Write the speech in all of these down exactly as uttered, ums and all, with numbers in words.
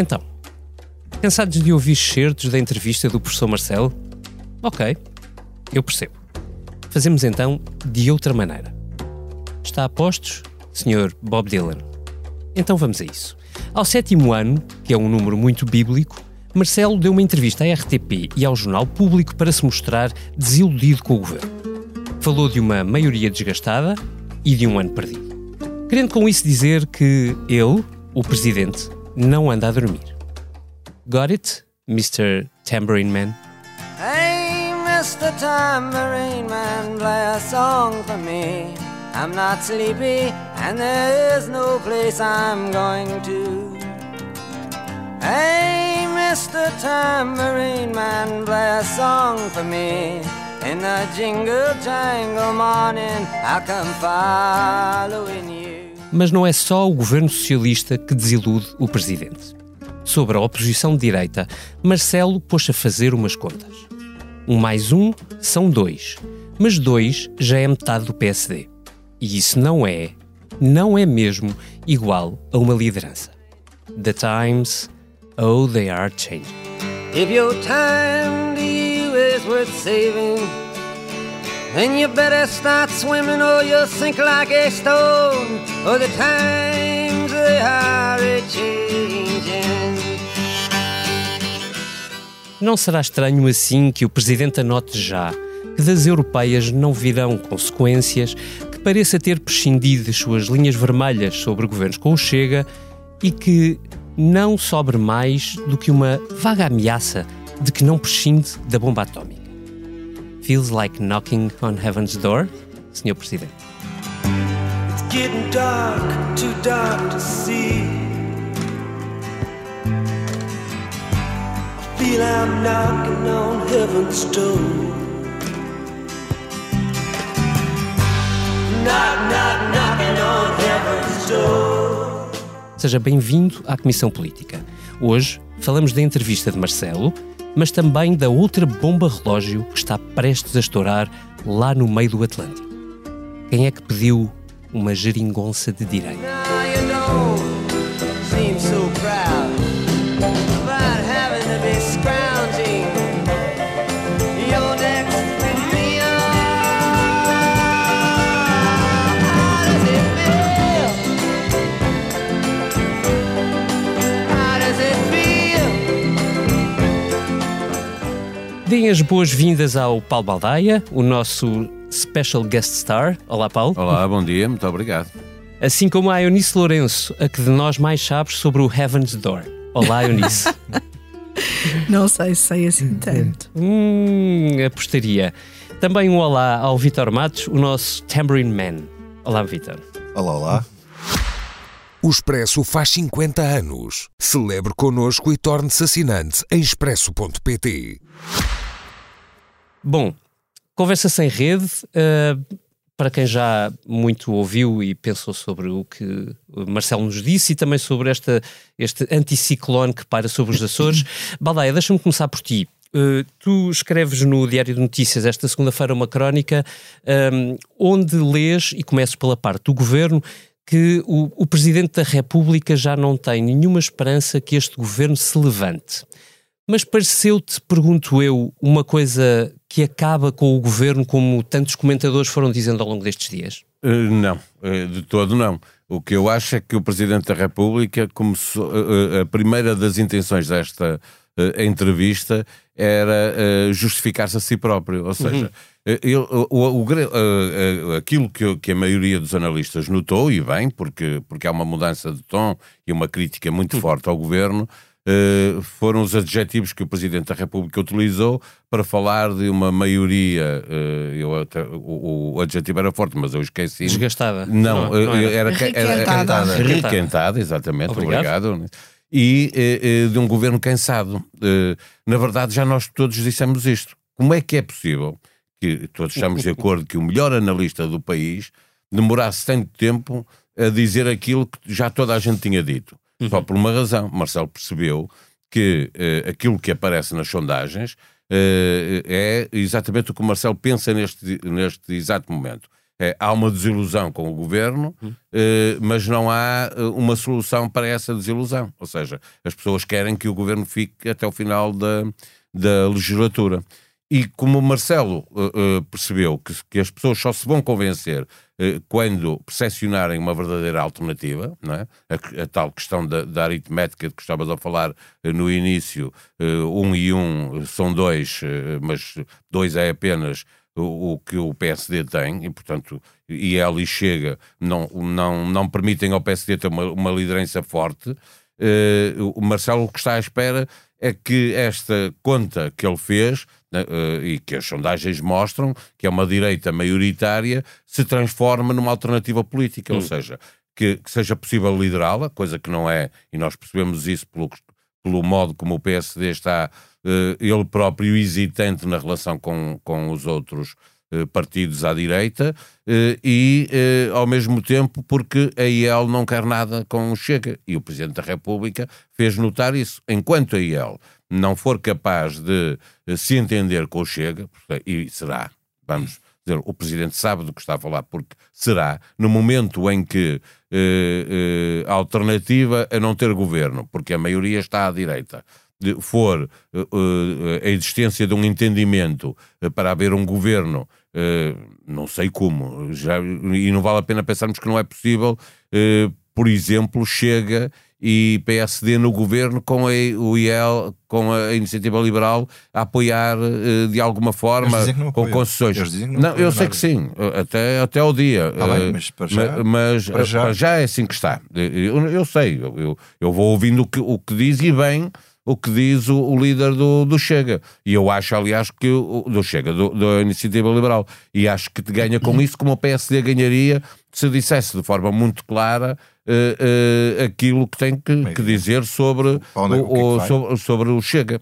Então, cansados de ouvir excertos da entrevista do professor Marcelo? Ok, eu percebo. Fazemos então de outra maneira. Está a postos, senhor Bob Dylan? Então vamos a isso. Ao sétimo ano, que é um número muito bíblico, Marcelo deu uma entrevista à R T P e ao Jornal Público para se mostrar desiludido com o governo. Falou de uma maioria desgastada e de um ano perdido. Querendo com isso dizer que ele, o Presidente, não anda a dormir. Got it, mister Tambourine Man? Hey, mister Tambourine Man, play a song for me. I'm not sleepy and there is no place I'm going to. Hey, mister Tambourine Man, play a song for me. In the jingle jangle morning I come following you. Mas não é só o governo socialista que desilude o Presidente. Sobre a oposição de direita, Marcelo pôs-se a fazer umas contas. Um mais um são dois, mas dois já é metade do P S D. E isso não é, não é mesmo, igual a uma liderança. The Times, oh, they are changing. If your time to you is worth saving, then you better start swimming or you'll sink like a stone. Oh, the times, they are a-changing. Não será estranho assim que o Presidente anote já que das europeias não virão consequências, pareça ter prescindido das suas linhas vermelhas sobre governos com o Chega e que não sobre mais do que uma vaga ameaça de que não prescinde da bomba atómica. Feels like knocking on Heaven's Door, senhor Presidente. It's getting dark, too dark to see. I feel I'm knocking on Heaven's Door. Seja bem-vindo à Comissão Política. Hoje falamos da entrevista de Marcelo, mas também da outra bomba-relógio que está prestes a estourar lá no meio do Atlântico. Quem é que pediu uma geringonça de direita? Deem as boas-vindas ao Paulo Baldaia, o nosso special guest star. Olá, Paulo. Olá, bom dia, muito obrigado. Assim como à Eunice Lourenço, a que de nós mais sabes sobre o Heaven's Door. Olá, Eunice. Não sei se sei assim tanto. Hum, apostaria. Também um olá ao Vitor Matos, o nosso Tambourine Man. Olá, Vitor. Olá, olá. O Expresso faz cinquenta anos. Celebre connosco e torne-se assinante em expresso ponto pt. Bom, conversa sem rede. Uh, para quem já muito ouviu e pensou sobre o que Marcelo nos disse e também sobre esta, este anticiclone que paira sobre os Açores. Baldaia, deixa-me começar por ti. Uh, tu escreves no Diário de Notícias esta segunda-feira uma crónica um, onde lês, e começo pela parte do Governo, que o, o Presidente da República já não tem nenhuma esperança que este Governo se levante. Mas pareceu-te, pergunto eu, uma coisa que acaba com o Governo, como tantos comentadores foram dizendo ao longo destes dias? Uh, não, uh, de todo não. O que eu acho é que o Presidente da República começou... Uh, a primeira das intenções desta uh, entrevista era uh, justificar-se a si próprio, ou seja... Uhum. Eu, o, o, aquilo que, que a maioria dos analistas notou, e bem, porque, porque há uma mudança de tom e uma crítica muito forte ao Governo, eh, foram os adjetivos que o Presidente da República utilizou para falar de uma maioria, eh, eu até, o, o adjetivo era forte, mas eu esqueci. Desgastada. Não, não, não era, era, era requentada. Requentada, exatamente, obrigado. obrigado. E eh, de um Governo cansado. Eh, na verdade, já nós todos dissemos isto. Como é que é possível... que todos estamos de acordo que o melhor analista do país demorasse tanto tempo a dizer aquilo que já toda a gente tinha dito. Uhum. Só por uma razão. Marcelo percebeu que uh, aquilo que aparece nas sondagens uh, é exatamente o que o Marcelo pensa neste, neste exato momento. É, há uma desilusão com o governo, hum. eh, mas não há eh, uma solução para essa desilusão. Ou seja, as pessoas querem que o governo fique até o final da, da legislatura. E como Marcelo eh, eh, percebeu que, que as pessoas só se vão convencer eh, quando percepcionarem uma verdadeira alternativa, não é? a, a tal questão da, da aritmética de que estavas a falar eh, no início, eh, um e um são dois, eh, mas dois é apenas o que o P S D tem, e portanto e ele e Chega não, não, não permitem ao P S D ter uma, uma liderança forte. Uh, o Marcelo, o que está à espera é que esta conta que ele fez uh, e que as sondagens mostram, que é uma direita maioritária, se transforme numa alternativa política, hum. ou seja, que, que seja possível liderá-la, coisa que não é, e nós percebemos isso pelo, pelo modo como o P S D está Uh, ele próprio hesitante na relação com, com os outros uh, partidos à direita, uh, e uh, ao mesmo tempo porque a I E L não quer nada com o Chega, e o Presidente da República fez notar isso. Enquanto a I E L não for capaz de uh, se entender com o Chega, e será, vamos dizer, o Presidente sabe do que está a falar, porque será, no momento em que uh, uh, a alternativa a não ter governo, porque a maioria está à direita, De, for uh, uh, a existência de um entendimento uh, para haver um governo, uh, não sei como, já, e não vale a pena pensarmos que não é possível, uh, por exemplo, Chega e P S D no governo com a, o I E L, com a Iniciativa Liberal a apoiar uh, de alguma forma com apoiam. concessões. Não, não eu sei nada. que sim, até, até ao dia. Ah, uh, bem, mas para já, mas para já. Para já é assim que está. Eu, eu sei, eu, eu, eu vou ouvindo o que, o que diz e bem o que diz o, o líder do, do Chega, e eu acho aliás que o, do Chega, do, da Iniciativa Liberal, e acho que ganha com isso como o P S D ganharia se dissesse de forma muito clara uh, uh, aquilo que tem que, que dizer sobre Onde, o, o, o, sobre, sobre o Chega.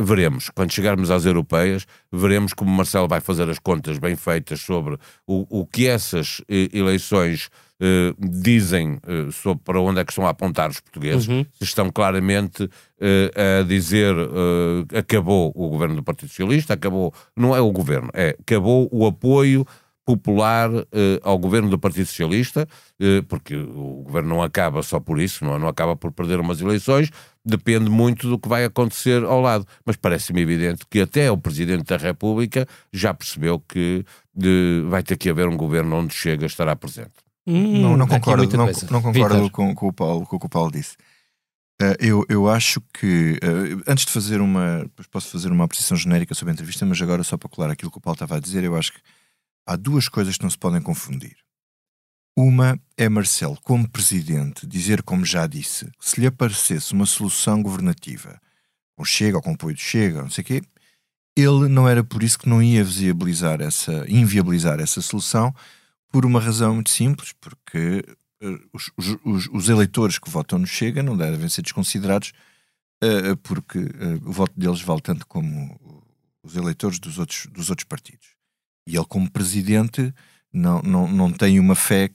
Veremos, quando chegarmos às europeias, veremos como Marcelo vai fazer as contas bem feitas sobre o, o que essas eleições Uh, dizem uh, sobre para onde é que estão a apontar os portugueses, uhum. se estão claramente uh, a dizer uh, acabou o governo do Partido Socialista, acabou, não é o governo, é acabou o apoio popular uh, ao governo do Partido Socialista, uh, porque o governo não acaba só por isso, não, não acaba por perder umas eleições, depende muito do que vai acontecer ao lado, mas parece-me evidente que até o Presidente da República já percebeu que uh, vai ter que haver um governo onde Chega estará presente. Hum, não, não concordo, é não, não concordo com, com, o Paulo, com o que o Paulo disse. Uh, eu, eu acho que, uh, antes de fazer uma, posso fazer uma apreciação genérica sobre a entrevista, mas agora só para colar aquilo que o Paulo estava a dizer, eu acho que há duas coisas que não se podem confundir. Uma é Marcelo, como presidente, dizer como já disse, se lhe aparecesse uma solução governativa, com Chega ou com apoio de Chega, não sei o quê, ele não era por isso que não ia viabilizar essa, inviabilizar essa solução, por uma razão muito simples, porque uh, os, os, os eleitores que votam no Chega não devem ser desconsiderados, uh, porque uh, o voto deles vale tanto como os eleitores dos outros, dos outros partidos. E ele, como presidente, não, não, não tem uma fé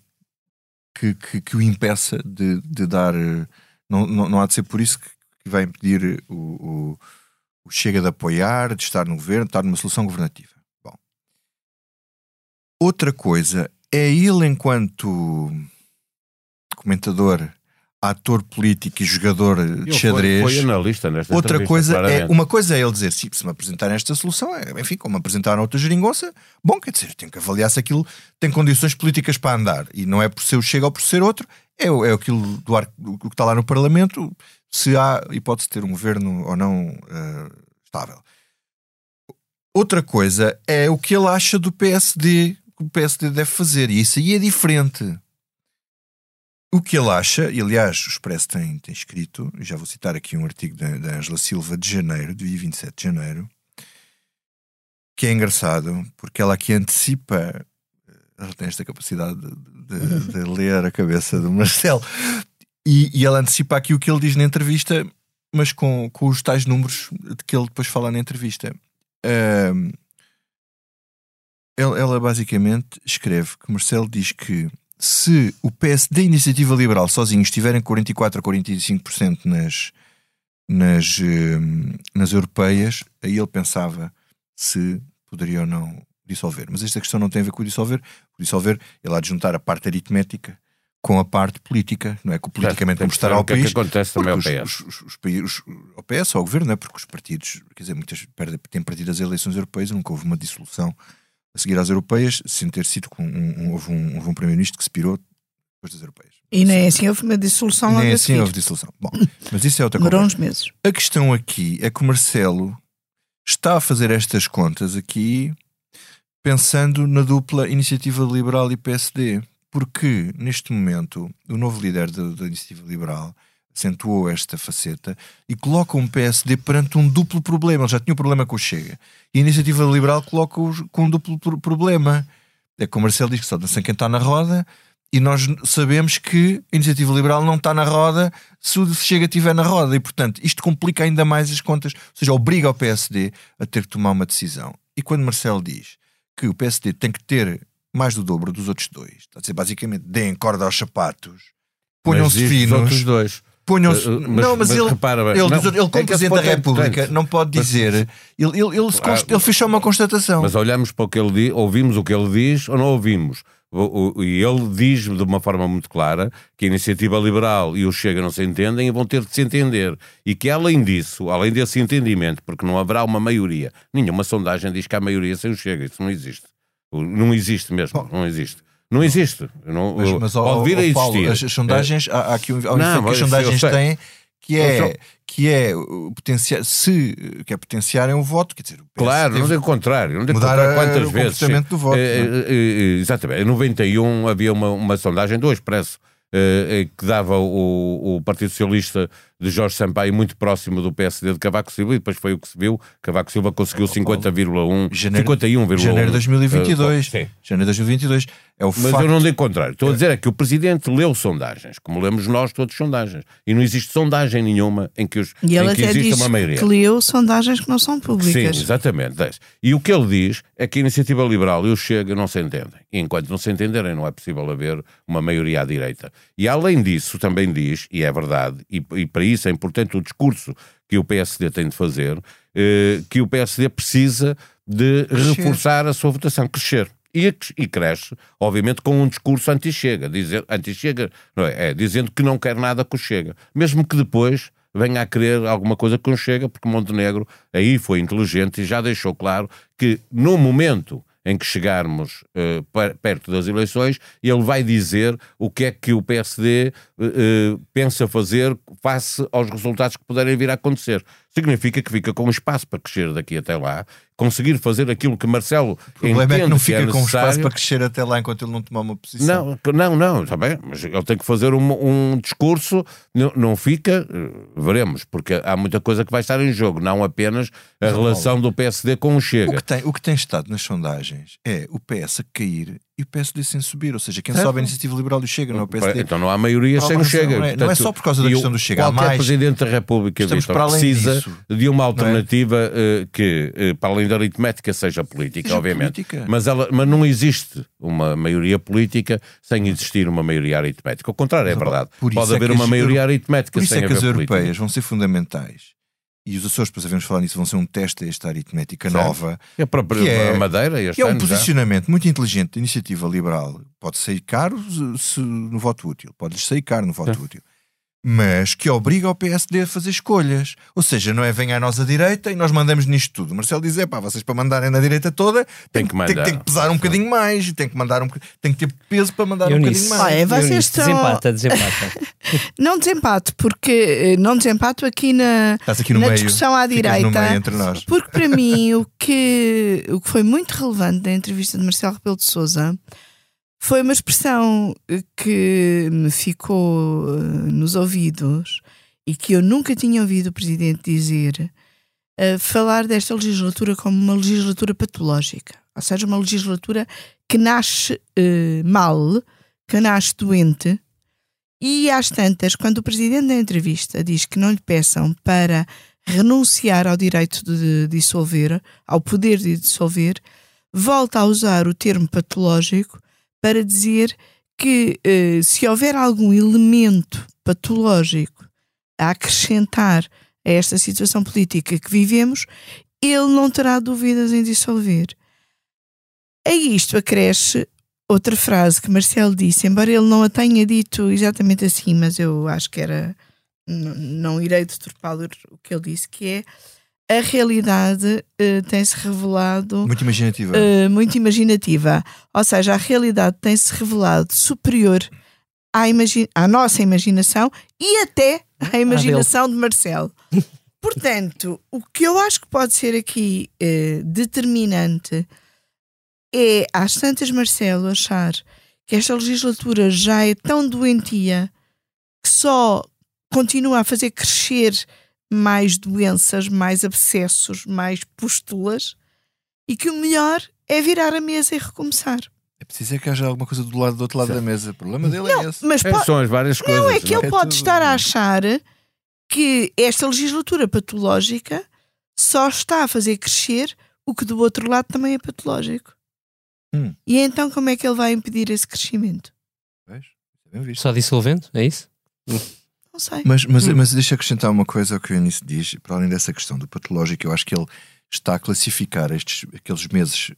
que, que, que o impeça de, de dar... Não, não, não há de ser por isso que, que vai impedir o, o, o Chega de apoiar, de estar no governo, de estar numa solução governativa. Bom. Outra coisa... É ele, enquanto comentador, ator político e jogador de xadrez... Foi analista nesta outra coisa claramente. É Uma coisa é ele dizer, se me apresentarem esta solução, é, enfim, como apresentaram outra geringonça, bom, quer dizer, tem que avaliar se aquilo tem condições políticas para andar. E não é por ser o Chega ou por ser outro, é, é aquilo do ar, o que está lá no Parlamento, se há hipótese de ter um governo ou não uh, estável. Outra coisa é o que ele acha do P S D... que o P S D deve fazer, e isso aí é diferente. O que ele acha, e aliás o Expresso tem, tem escrito, já vou citar aqui um artigo da, da Ângela Silva de janeiro, do dia vinte e sete de janeiro, que é engraçado, porque ela aqui antecipa, ela tem esta capacidade de, de, de ler a cabeça do Marcelo, e, e ela antecipa aqui o que ele diz na entrevista, mas com, com os tais números de que ele depois fala na entrevista. Um, Ela basicamente escreve que Marcelo diz que se o P S D e a Iniciativa Liberal sozinhos tiverem quarenta e quatro a quarenta e cinco por cento nas, nas, nas europeias, aí ele pensava se poderia ou não dissolver. Mas esta questão não tem a ver com o dissolver, por isso ao ver, ele há de juntar a parte aritmética com a parte política, não é? Que o politicamente tem que mostrar ao país. O que acontece também ao P S? Ao P S, ao governo, não é? Porque os partidos, quer dizer, muitas têm partido das eleições europeias, nunca houve uma dissolução a seguir às europeias, sem ter sido com um, um, houve um, um, um primeiro-ministro que se pirou depois das europeias. E nem assim houve uma dissolução lá. Nem assim houve dissolução. Bom, mas isso é outra coisa. Demorou uns meses. A questão aqui é que o Marcelo está a fazer estas contas aqui pensando na dupla Iniciativa Liberal e P S D. Porque, neste momento, o novo líder da, da Iniciativa Liberal acentuou esta faceta e coloca um P S D perante um duplo problema. Ele já tinha um problema com o Chega. E a Iniciativa Liberal coloca-os com um duplo problema. É que o Marcelo diz que só dança quem está na roda e nós sabemos que a Iniciativa Liberal não está na roda se o Chega estiver na roda. E, portanto, isto complica ainda mais as contas. Ou seja, obriga o P S D a ter que tomar uma decisão. E quando Marcelo diz que o P S D tem que ter mais do dobro dos outros dois, está a dizer basicamente, deem corda aos sapatos, ponham-se finos, outros dois. Ponham-se... Mas, não, mas, mas ele, repara, ele, não, ele como é Presidente da República, tanto. Não pode dizer, mas, ele, ele, ele, se const... ah, ele fez só uma constatação. Mas olhamos para o que ele diz, ouvimos o que ele diz ou não ouvimos? E ele diz de uma forma muito clara que a Iniciativa Liberal e o Chega não se entendem e vão ter de se entender. E que além disso, além desse entendimento, porque não haverá uma maioria, nenhuma sondagem diz que há maioria sem o Chega, isso não existe. Não existe mesmo, não existe. Não existe. Não, mas, mas ao, pode vir a Paulo, existir. As sondagens, é. há, há aqui um efeito que as sondagens têm, que é, que é potenciar, se quer potenciarem o voto, quer dizer... Claro, não é o contrário. Não é o contrário quantas vezes. O comportamento do voto. É, é, é, exatamente. Em noventa e um havia uma, uma sondagem do Expresso é, é, que dava o, o Partido Socialista de Jorge Sampaio muito próximo do P S D de Cavaco Silva, e depois foi o que se viu. Cavaco Silva conseguiu cinquenta vírgula um, cinquenta e um vírgula um. Janeiro de dois mil e vinte e dois. Sim. Janeiro de dois mil e vinte e dois. É o Mas facto... eu não dei contrário. Estou é. a dizer é que o Presidente leu sondagens, como lemos nós todos sondagens. E não existe sondagem nenhuma em que, os, e em que exista uma maioria. E ele até diz que leu sondagens que não são públicas. Sim, exatamente. E o que ele diz é que a Iniciativa Liberal e o Chega não se entendem. E enquanto não se entenderem, não é possível haver uma maioria à direita. E além disso, também diz, e é verdade, e, e para isso isso é importante o discurso que o P S D tem de fazer, eh, que o P S D precisa de crescer. Reforçar a sua votação, crescer. E, e cresce, obviamente, com um discurso anti-Chega, dizer, anti-Chega, não é, é, dizendo que não quer nada com o Chega. Mesmo que depois venha a querer alguma coisa com o Chega, porque Montenegro aí foi inteligente e já deixou claro que no momento em que chegarmos eh, perto das eleições, ele vai dizer o que é que o P S D eh, pensa fazer face aos resultados que puderem vir a acontecer. Significa que fica com espaço para crescer daqui até lá, conseguir fazer aquilo que Marcelo entende que é necessário. O problema é que não fica com espaço para crescer até lá enquanto ele não tomar uma posição. Não, não, não, está bem, mas ele tem que fazer um, um discurso, não, não fica, veremos, porque há muita coisa que vai estar em jogo, não apenas a não, relação do P S D com o Chega. O que, tem, o que tem estado nas sondagens é o P S a cair e o P S D sem subir, ou seja, quem certo. Sobe a Iniciativa Liberal do Chega, não é o P S D. Então não há maioria sem o Chega. Não é, não é só por causa da questão do Chega, há mais. Qualquer Presidente da República, Vitor, precisa disso, de uma alternativa é? que, para além da aritmética, seja política, seja obviamente. Política. Mas, ela, mas não existe uma maioria política sem existir uma maioria aritmética. O contrário é verdade. Pode haver uma maioria aritmética sem haver política. Por isso é que as europeias vão ser fundamentais. E os Açores, depois devemos falar nisso, vão ser um teste a esta aritmética certo. Nova. É a própria é, Madeira. Este é um ano posicionamento já. Muito inteligente da Iniciativa Liberal. Pode sair caro se, no voto útil. Pode-lhes sair caro no voto é. útil. Mas que obriga o P S D a fazer escolhas. Ou seja, não é venha a nós à direita e nós mandamos nisto tudo. O Marcelo diz, é pá, vocês para mandarem na direita toda tem, tem, que, mandar. Tem, tem que pesar um bocadinho mais, tem que, mandar um, tem que ter peso para mandar Eunice. Um bocadinho mais. Ah, é, vocês estão... Desempata, desempata. Não desempate, porque não desempato aqui na, aqui na meio, discussão à direita. No meio entre nós. Porque para mim o que, o que foi muito relevante da entrevista de Marcelo Rebelo de Sousa foi uma expressão que me ficou uh, nos ouvidos e que eu nunca tinha ouvido o Presidente dizer, uh, falar desta legislatura como uma legislatura patológica. Ou seja, uma legislatura que nasce uh, mal, que nasce doente. E às tantas, quando o Presidente da entrevista diz que não lhe peçam para renunciar ao direito de dissolver, ao poder de dissolver, volta a usar o termo patológico para dizer que eh, se houver algum elemento patológico a acrescentar a esta situação política que vivemos, ele não terá dúvidas em dissolver. A isto acresce outra frase que Marcelo disse, embora ele não a tenha dito exatamente assim, mas eu acho que era, n- não irei deturpá-lo o que ele disse, que é: a realidade uh, tem-se revelado... Muito imaginativa. Uh, muito imaginativa. Ou seja, a realidade tem-se revelado superior à, imagi- à nossa imaginação e até à imaginação ah, de Marcelo. Portanto, o que eu acho que pode ser aqui uh, determinante é, às tantas, Marcelo achar que esta legislatura já é tão doentia que só continua a fazer crescer mais doenças, mais abscessos, mais pústulas, e que o melhor é virar a mesa e recomeçar. É preciso é que haja alguma coisa do lado do outro lado Sim. da mesa. O problema dele não, é esse. Mas é, po- são as várias não, coisas. Não, é que não? ele é pode tudo... estar a achar que esta legislatura patológica só está a fazer crescer o que do outro lado também é patológico. Hum. E então como é que ele vai impedir esse crescimento? Vejo, bem visto. Só dissolvendo, é isso? Não sei. Mas, mas, hum. mas deixa acrescentar uma coisa ao que o Eunice diz, para além dessa questão do patológico. Eu acho que ele está a classificar estes, aqueles meses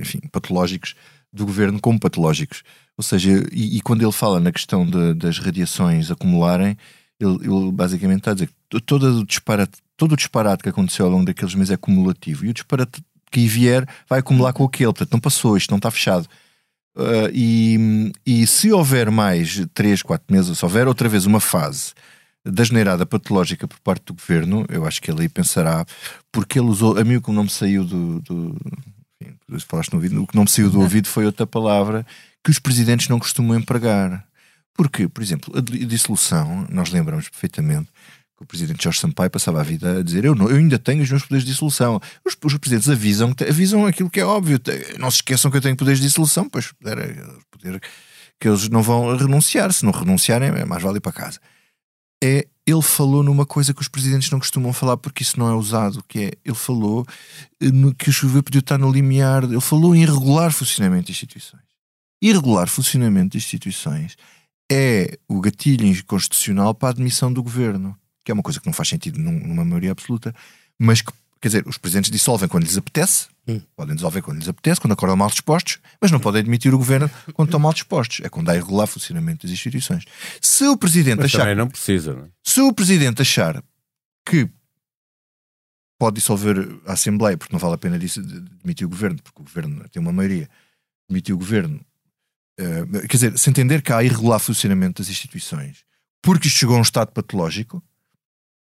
enfim, patológicos do governo como patológicos. Ou seja, e, e quando ele fala na questão de, das radiações acumularem, ele, ele basicamente está a dizer que todo o disparate, todo o disparate que aconteceu ao longo daqueles meses é cumulativo, e o disparate que vier vai acumular com aquele, portanto não passou, isto não está fechado. Uh, e, e se houver mais três, quatro meses, se houver outra vez uma fase da generada patológica por parte do governo, eu acho que ele aí pensará, porque ele usou, a mim o que não me saiu do, do enfim, falaste no ouvido, o que não me saiu do ouvido foi outra palavra que os presidentes não costumam empregar. Porque, por exemplo, a dissolução, nós lembramos perfeitamente, o presidente Jorge Sampaio passava a vida a dizer eu, não, eu ainda tenho os meus poderes de dissolução. Os, os presidentes avisam, avisam aquilo que é óbvio. Não se esqueçam que eu tenho poderes de dissolução, pois era poder que eles não vão renunciar. Se não renunciarem, é mais vale ir para casa. É, ele falou numa coisa que os presidentes não costumam falar, porque isso não é usado, que é, ele falou no, que o governo podia estar no limiar, ele falou em irregular funcionamento de instituições. Irregular funcionamento de instituições é o gatilho constitucional para a admissão do governo, que é uma coisa que não faz sentido numa maioria absoluta, mas que, quer dizer, os presidentes dissolvem quando lhes apetece, hum. podem dissolver quando lhes apetece, quando acordam mal dispostos, mas não podem admitir o governo quando estão mal dispostos. É quando há irregular funcionamento das instituições. Se o presidente mas achar... também não precisa, não é? Se o presidente achar que pode dissolver a Assembleia, porque não vale a pena demitir o governo, porque o governo tem uma maioria, demitir o governo... Uh, quer dizer, se entender que há irregular funcionamento das instituições, porque isto chegou a um estado patológico,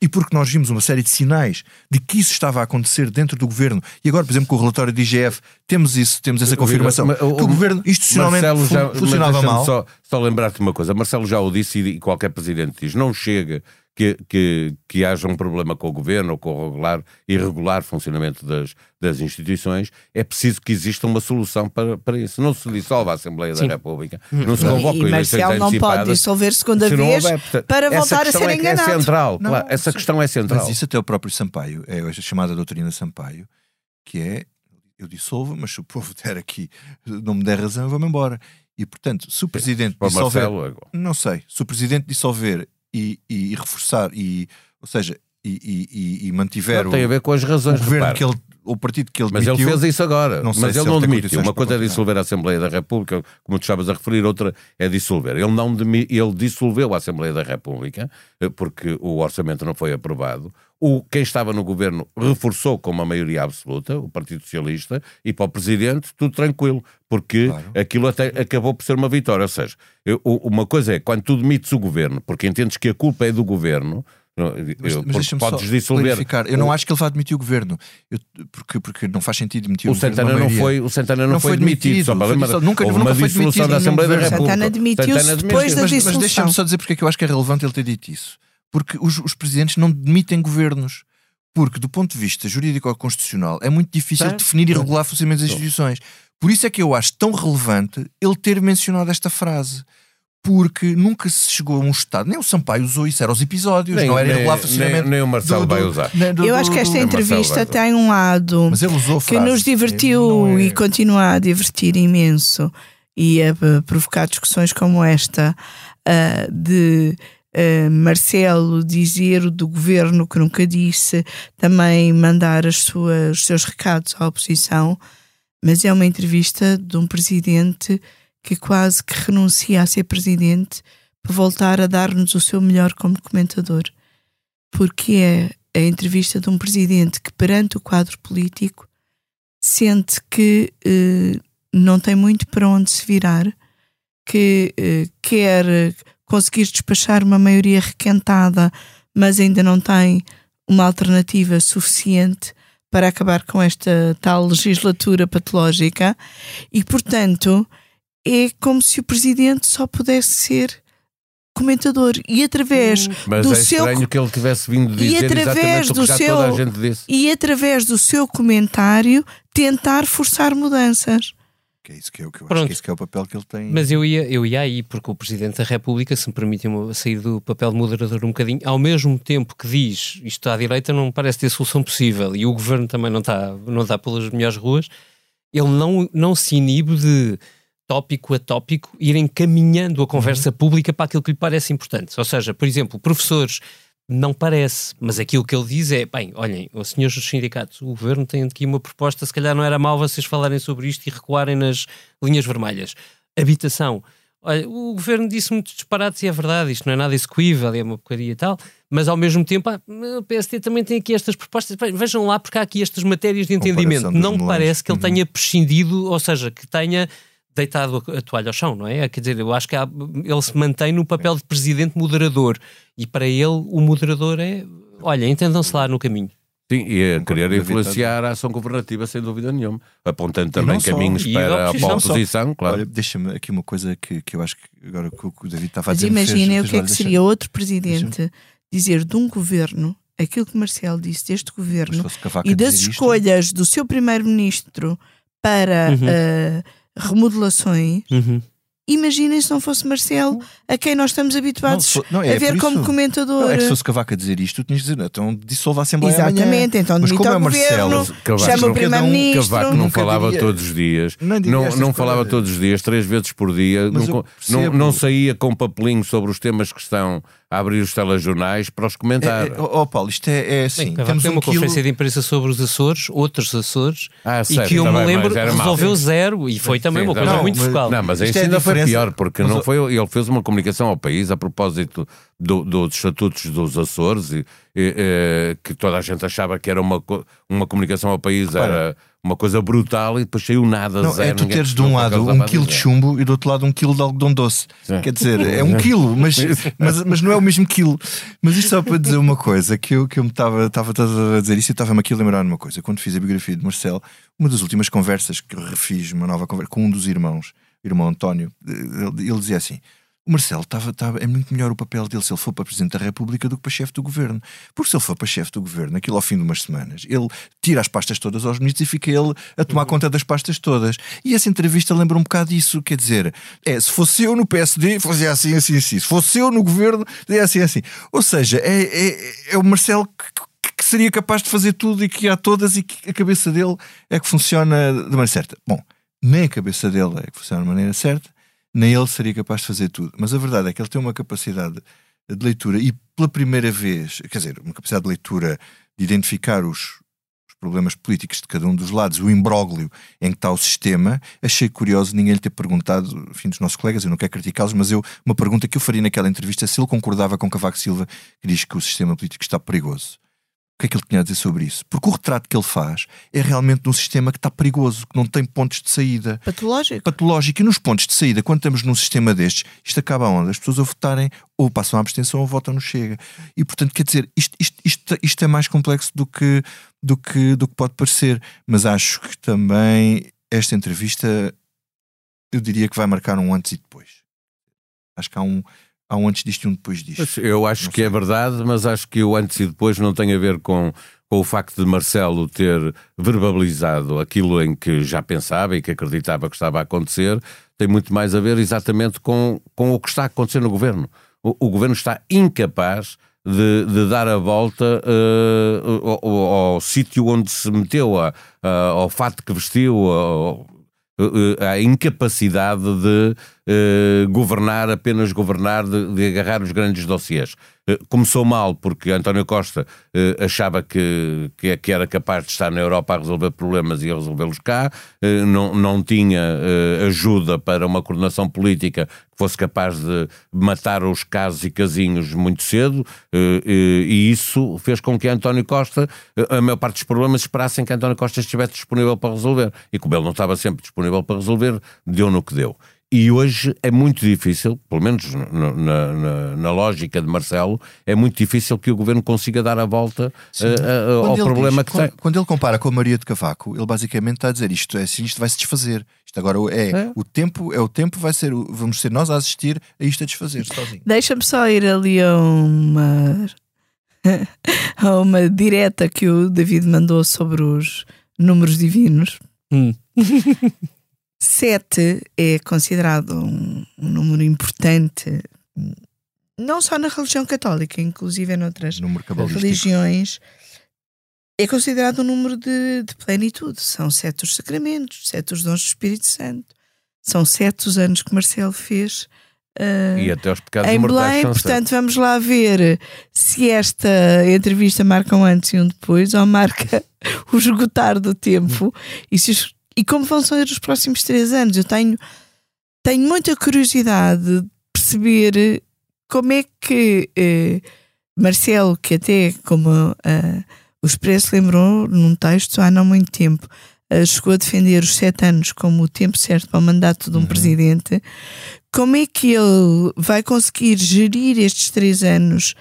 e porque nós vimos uma série de sinais de que isso estava a acontecer dentro do governo, e agora, por exemplo, com o relatório do I G F temos isso, temos essa confirmação, mas, mas, que o governo institucionalmente Marcelo já, funcionava mal. Só, só lembrar-te uma coisa, Marcelo já o disse e qualquer presidente diz, não chega que, que, que haja um problema com o governo ou com o regular, irregular funcionamento das, das instituições, é preciso que exista uma solução para, para isso. Não se dissolve a Assembleia Sim. da República, não se convoca e Marcelo não pode dissolver segunda se vez houver, para voltar a ser é, enganado. É central, não, claro, essa questão é central. Mas isso até o próprio Sampaio, é a chamada doutrina Sampaio, que é, eu dissolvo, mas se o povo der aqui, não me der razão, eu vou-me embora. E portanto, se o Presidente Sim, dissolver, Marcelo, não sei, se o Presidente dissolver E, e, e reforçar e, ou seja, e, e, e mantiver não, o, tem a ver com as razões, o governo repare. que ele, o partido que ele demitiu, mas ele fez isso agora, não sei mas se ele não demitiu. Uma coisa é dissolver a Assembleia da República, como tu estavas a referir, outra é dissolver. Ele, não demi... ele dissolveu a Assembleia da República porque o orçamento não foi aprovado. O, quem estava no governo reforçou com uma maioria absoluta, o Partido Socialista, e para o Presidente tudo tranquilo, porque claro. aquilo até acabou por ser uma vitória. Ou seja, eu, uma coisa é, quando tu demites o governo, porque entendes que a culpa é do governo, mas, eu, mas deixa-me podes só dissolver. Clarificar. Eu o, não acho que ele vá demitir o governo, eu, porque, porque não faz sentido demitir o, o Santana governo. Não foi, o Santana não, não foi demitido, só para lembrar, nunca houve uma dissolução da Assembleia da República. Santana demitiu-se depois da dissolução. Mas deixa-me só dizer porque é que eu acho que é relevante ele ter dito isso. Porque os, os presidentes não demitem governos, porque do ponto de vista jurídico-constitucional é muito difícil certo. definir e regular funcionamento das instituições. Por isso é que eu acho tão relevante ele ter mencionado esta frase, porque nunca se chegou a um estado, nem o Sampaio usou isso, eram os episódios, nem, não era regular funcionamento. Nem, nem o Marcelo do, do, vai usar. Do, do, eu acho que esta entrevista tem um lado que nos divertiu é, é... e continua a divertir imenso e a provocar discussões como esta uh, de... Uh, Marcelo dizer do governo que nunca disse, também mandar as suas, os seus recados à oposição, mas é uma entrevista de um presidente que quase que renuncia a ser presidente para voltar a dar-nos o seu melhor como comentador, porque é a entrevista de um presidente que, perante o quadro político, sente que eh, não tem muito para onde se virar, que eh, quer conseguir despachar uma maioria requentada, mas ainda não tem uma alternativa suficiente para acabar com esta tal legislatura patológica, e, portanto, é como se o presidente só pudesse ser comentador, e através hum, mas do é seu estranho que ele tivesse vindo dizer e através do seu toda a gente disse. E através do seu comentário tentar forçar mudanças. Que é isso que é o que eu acho que isso que é o papel que ele tem. Mas eu ia eu ia aí porque o Presidente da República, se me permitem sair do papel de moderador um bocadinho, ao mesmo tempo que diz isto está à direita não parece ter solução possível e o governo também não está não está pelas melhores ruas, ele não não se inibe de tópico a tópico, irem caminhando a conversa pública para aquilo que lhe parece importante. Ou seja, por exemplo, professores, não parece, mas aquilo que ele diz é, bem, olhem, os senhores dos sindicatos, o governo tem aqui uma proposta, se calhar não era mau vocês falarem sobre isto e recuarem nas linhas vermelhas. Habitação. Olha, o governo disse muitos disparates e é verdade, isto não é nada execuível, é uma porcaria e tal, mas ao mesmo tempo ah, o P S D também tem aqui estas propostas, vejam lá porque há aqui estas matérias de entendimento. Não parece que ele tenha prescindido, ou seja, que tenha deitado a toalha ao chão, não é? Quer dizer, eu acho que há, ele se mantém no papel de presidente moderador e para ele o moderador é, olha, entendam-se lá no caminho. Sim, e querer influenciar a ação governativa sem dúvida nenhuma, apontando também caminhos só, para, para a oposição, claro. Olha, deixa-me aqui uma coisa que, que eu acho que agora que o David estava a dizer... Mas imaginem o que é que seria outro presidente dizer de um governo, aquilo que Marcelo disse deste governo e das escolhas isto? do seu primeiro-ministro para... Uhum. Uh, remodelações, uhum. Imaginem se não fosse Marcelo, a quem nós estamos habituados não, não, é, a ver isso, como comentador. Não, é que se fosse Cavaco a dizer isto, tu tinhas de dizer, então dissolve a Assembleia. Exatamente, amanhã. Então demita o governo, chama o primeiro-ministro. Cavaco não falava todos os dias, não, não, não falava todos os dias, três vezes por dia, não, não, não saía com papelinho sobre os temas que estão a abrir os telejornais para os comentar. É, é, oh Paulo, isto é, é assim. Bem, temos tem uma um conferência quilo... de imprensa sobre os Açores, outros Açores, ah, sério, e que eu me lembro resolveu zero e foi também sim, uma coisa não, muito focal. Não, mas isto ainda é foi pior, porque mas, não foi, ele fez uma comunicação ao país a propósito do, do, dos estatutos dos Açores, e, e, e, que toda a gente achava que era uma, uma comunicação ao país, repara, era uma coisa brutal e depois saiu nada, não, zero. É tu teres de um lado um quilo de chumbo e do outro lado um quilo de algodão doce. Sim. Quer dizer, é um quilo, mas, mas, mas não é o mesmo quilo. Mas isto só para dizer uma coisa, que eu, que eu me estava a dizer isso e estava-me aqui a lembrar uma coisa. Quando fiz a biografia de Marcelo, uma das últimas conversas que eu refiz, uma nova conversa com um dos irmãos, o irmão António, ele dizia assim... O Marcelo estava, estava, é muito melhor o papel dele se ele for para Presidente da República do que para Chefe do Governo. Porque se ele for para Chefe do Governo, aquilo ao fim de umas semanas, ele tira as pastas todas aos ministros e fica ele a tomar conta das pastas todas. E essa entrevista lembra um bocado isso, quer dizer, é, se fosse eu no P S D, fazia assim, assim, assim. Se fosse eu no Governo, fazia assim, assim. Ou seja, é, é, é o Marcelo que... que seria capaz de fazer tudo e que há todas e que a cabeça dele é que funciona de maneira certa. Bom, nem a cabeça dele é que funciona de maneira certa, nem ele seria capaz de fazer tudo. Mas a verdade é que ele tem uma capacidade de leitura e pela primeira vez, quer dizer, uma capacidade de leitura de identificar os, os problemas políticos de cada um dos lados, o imbróglio em que está o sistema. Achei curioso ninguém lhe ter perguntado, enfim, dos nossos colegas, eu não quero criticá-los, mas eu, uma pergunta que eu faria naquela entrevista é se ele concordava com Cavaco Silva, que diz que o sistema político está perigoso. O que é que ele tinha a dizer sobre isso? Porque o retrato que ele faz é realmente de um sistema que está perigoso, que não tem pontos de saída. Patológico. Patológico. E nos pontos de saída, quando estamos num sistema destes, isto acaba onde? As pessoas a votarem ou passam à abstenção ou votam no Chega. E, portanto, quer dizer, isto, isto, isto, isto é mais complexo do que, do, que, do que pode parecer. Mas acho que também esta entrevista, eu diria que vai marcar um antes e depois. Acho que há um... Há um antes disto e um depois disto. Eu acho não que sei. É verdade, mas acho que o antes e depois não tem a ver com, com o facto de Marcelo ter verbalizado aquilo em que já pensava e que acreditava que estava a acontecer, tem muito mais a ver exatamente com, com o que está a acontecer no Governo. O, o Governo está incapaz de, de dar a volta uh, ao, ao, ao sítio onde se meteu, a, a, ao fato que vestiu, a, a, a incapacidade de uh, governar, apenas governar, de, de agarrar os grandes dossiers. Uh, começou mal, porque António Costa uh, achava que, que, que era capaz de estar na Europa a resolver problemas e a resolvê-los cá, uh, não, não tinha uh, ajuda para uma coordenação política que fosse capaz de matar os casos e casinhos muito cedo, uh, uh, e isso fez com que António Costa, uh, a maior parte dos problemas, esperassem que António Costa estivesse disponível para resolver, e como ele não estava sempre disponível para resolver, deu no que deu. E hoje é muito difícil, pelo menos na, na, na lógica de Marcelo, é muito difícil que o governo consiga dar a volta a, a, ao problema diz, que quando, tem. Quando ele compara com a Maria de Cavaco, ele basicamente está a dizer isto é assim, isto vai se desfazer. Isto agora é, é. O tempo, é o tempo, vai ser, vamos ser nós a assistir a isto a desfazer sozinho. Deixa-me só ir ali a uma, a uma direta que o David mandou sobre os números divinos. Hum. sete é considerado um, um número importante, não só na religião católica, inclusive em outras religiões. É considerado um número de, de plenitude. São sete os sacramentos, sete os dons do Espírito Santo, são sete os anos que Marcelo fez uh, e até os pecados em Belém. Portanto, sete. Vamos lá ver se esta entrevista marca um antes e um depois, ou marca o esgotar do tempo e se os E como vão ser os próximos três anos? Eu tenho, tenho muita curiosidade de perceber como é que eh, Marcelo, que até, como uh, o Expresso lembrou num texto há não muito tempo, uh, chegou a defender os sete anos como o tempo certo para o mandato de um uhum. presidente, como é que ele vai conseguir gerir estes três anos